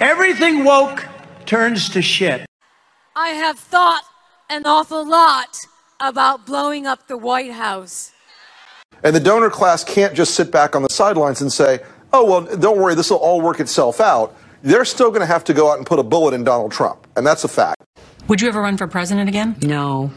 Everything woke turns to shit. I have thought an awful lot about blowing up the White House. And the donor class can't just sit back on the sidelines and say, oh, well, don't worry, this will all work itself out. They're still going to have to go out and put a bullet in Donald Trump, and that's a fact. Would you ever run for president again? No,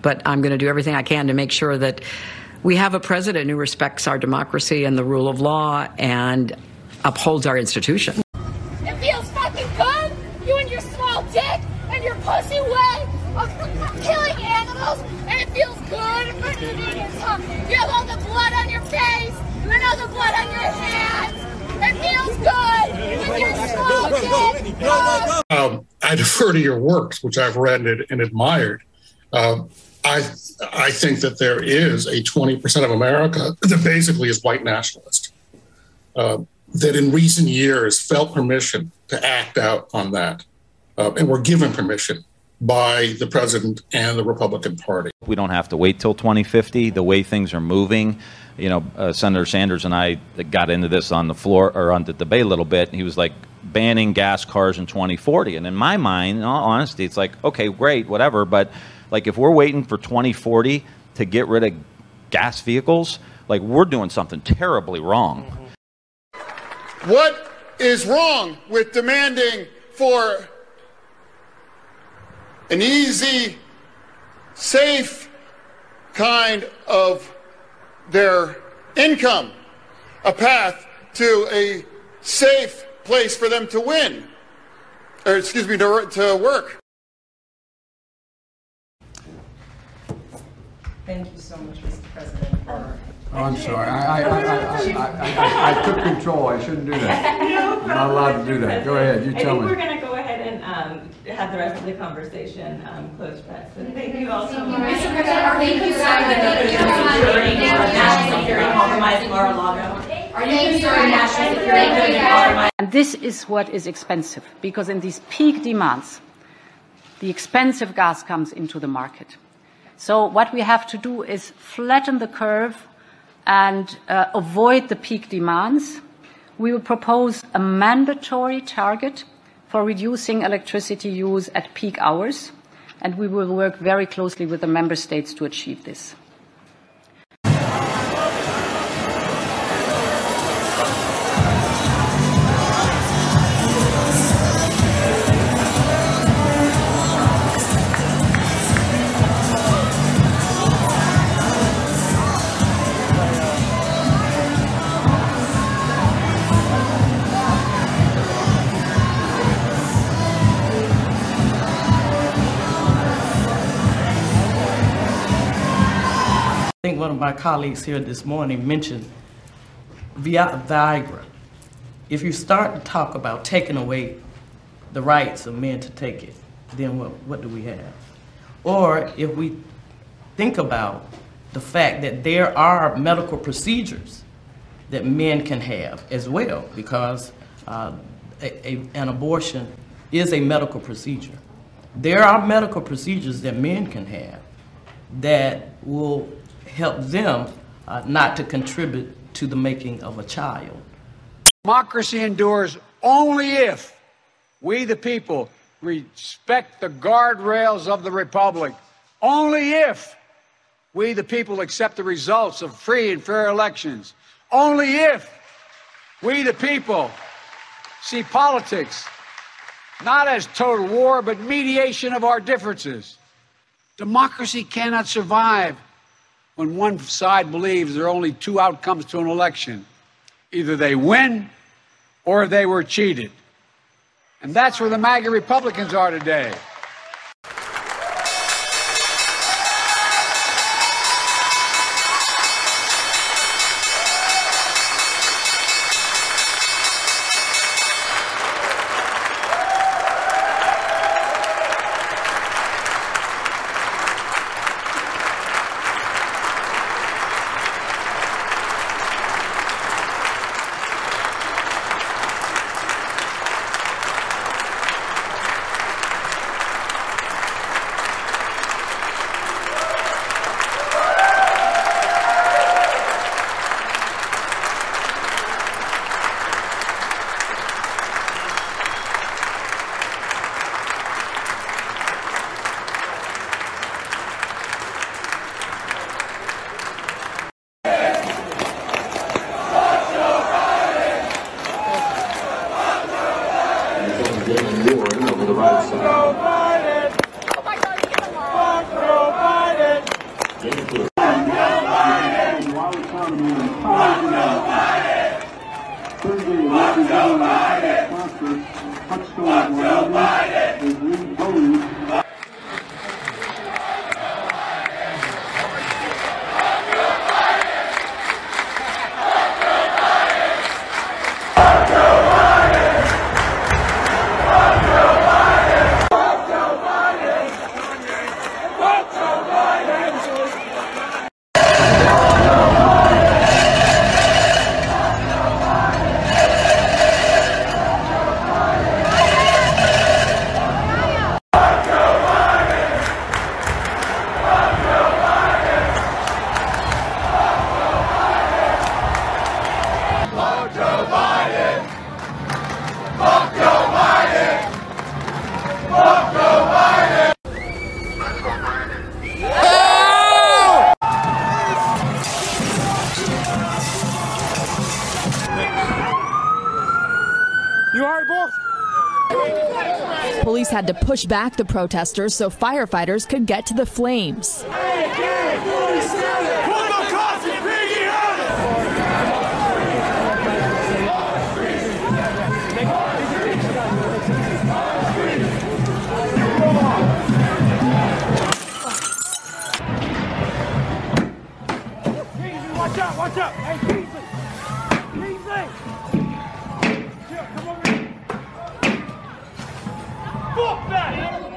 but I'm going to do everything I can to make sure that we have a president who respects our democracy and the rule of law and upholds our institutions. It feels fucking good, you and your small dick and your pussy way of killing animals, and it feels good for the niggas, huh? You have all the blood on your face and all the blood on your hands. It feels good when you're small dick. I defer to your works, which I've read and admired. I think that there is a 20% of America that basically is white nationalist, that in recent years felt permission to act out on that, and were given permission by the president and the Republican Party. We don't have to wait till 2050. The way things are moving, you know, Senator Sanders and I got into this on the floor or on the debate a little bit, and he was like, banning gas cars in 2040. And in my mind, in all honesty, it's like, okay, great, whatever. But like, if we're waiting for 2040 to get rid of gas vehicles, like, we're doing something terribly wrong. What is wrong with demanding for an easy, safe kind of their income, a path to a safe place for them to win, or excuse me, to work? Thank you so much, Mr. President. I'm sorry. I took control. I shouldn't do that. I'm not allowed to do that. Go ahead. You tell me. We're going to go ahead and have the rest of the conversation closed. So thank you all so much. Mr. President, thank you so much. And this is what is expensive, because in these peak demands, the expensive gas comes into the market. So what we have to do is flatten the curve and avoid the peak demands. We will propose a mandatory target for reducing electricity use at peak hours, and we will work very closely with the member states to achieve this. I think one of my colleagues here this morning mentioned Viagra. If you start to talk about taking away the rights of men to take it, then what do we have? Or if we think about the fact that there are medical procedures that men can have as well, because an abortion is a medical procedure. There are medical procedures that men can have that will help them not to contribute to the making of a child. Democracy endures only if we, the people, respect the guardrails of the republic. Only if we, the people, accept the results of free and fair elections. Only if we, the people, see politics not as total war, but mediation of our differences. Democracy cannot survive when one side believes there are only two outcomes to an election. Either they win or they were cheated. And that's where the MAGA Republicans are today. Warren over the right side. Oh my God, you get Biden! Biden! Police had to push back the protesters so firefighters could get to the flames. Watch out, watch out! Hey, Kingsley!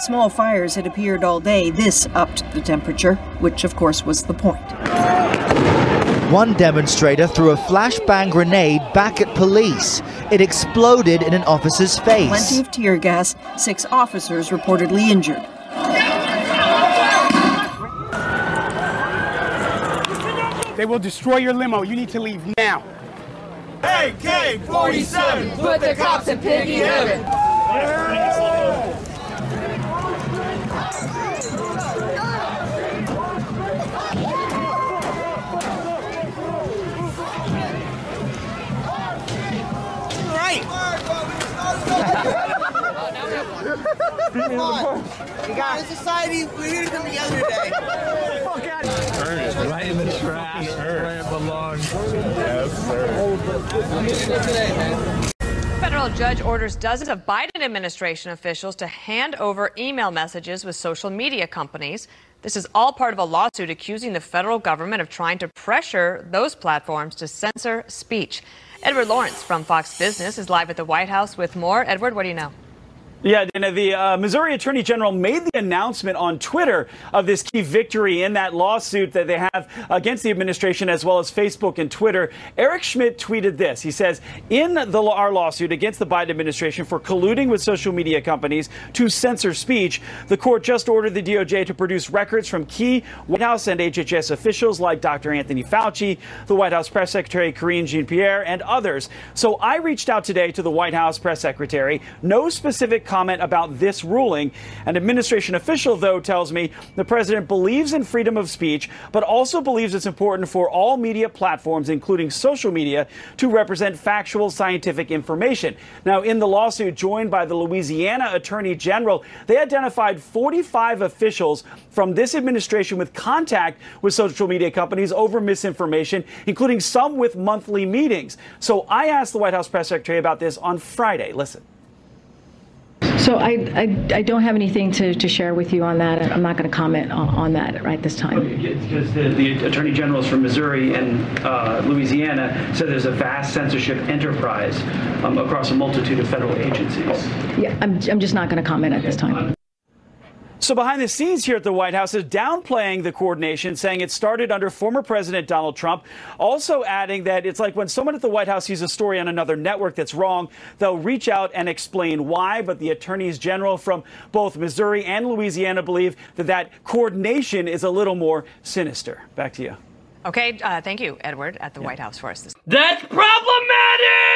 Small fires had appeared all day. This upped the temperature, which of course was the point. One demonstrator threw a flashbang grenade back at police. It exploded in an officer's face. Plenty of tear gas. 6 officers reportedly injured. They will destroy your limo. You need to leave now. AK-47, put the cops in piggy heaven. Yeah. Come on. As a society, we're here to come together today. Right in the trash, where it belongs. Yes, sir. Federal judge orders dozens of Biden administration officials to hand over email messages with social media companies. This is all part of a lawsuit accusing the federal government of trying to pressure those platforms to censor speech. Edward Lawrence from Fox Business is live at the White House with more. Edward, what do you know? Yeah, Dana, the Missouri Attorney General made the announcement on Twitter of this key victory in that lawsuit that they have against the administration as well as Facebook and Twitter. Eric Schmidt tweeted this. He says, in our lawsuit against the Biden administration for colluding with social media companies to censor speech, the court just ordered the DOJ to produce records from key White House and HHS officials like Dr. Anthony Fauci, the White House Press Secretary Karine Jean-Pierre, and others. So I reached out today to the White House Press Secretary. No specific comment about this ruling. An administration official, though, tells me the president believes in freedom of speech, but also believes it's important for all media platforms, including social media, to represent factual scientific information. Now, in the lawsuit joined by the Louisiana Attorney General, they identified 45 officials from this administration with contact with social media companies over misinformation, including some with monthly meetings. So I asked the White House Press Secretary about this on Friday. Listen. So I don't have anything to share with you on that. I'm not going to comment on that right this time. Because the attorney generals from Missouri and Louisiana said there's a vast censorship enterprise across a multitude of federal agencies. Yeah, I'm just not going to comment at this time. So behind the scenes here at the White House is downplaying the coordination, saying it started under former President Donald Trump, also adding that it's like when someone at the White House sees a story on another network that's wrong, they'll reach out and explain why. But the attorneys general from both Missouri and Louisiana believe that that coordination is a little more sinister. Back to you. Okay. Thank you, Edward, at the White House for us. That's problematic.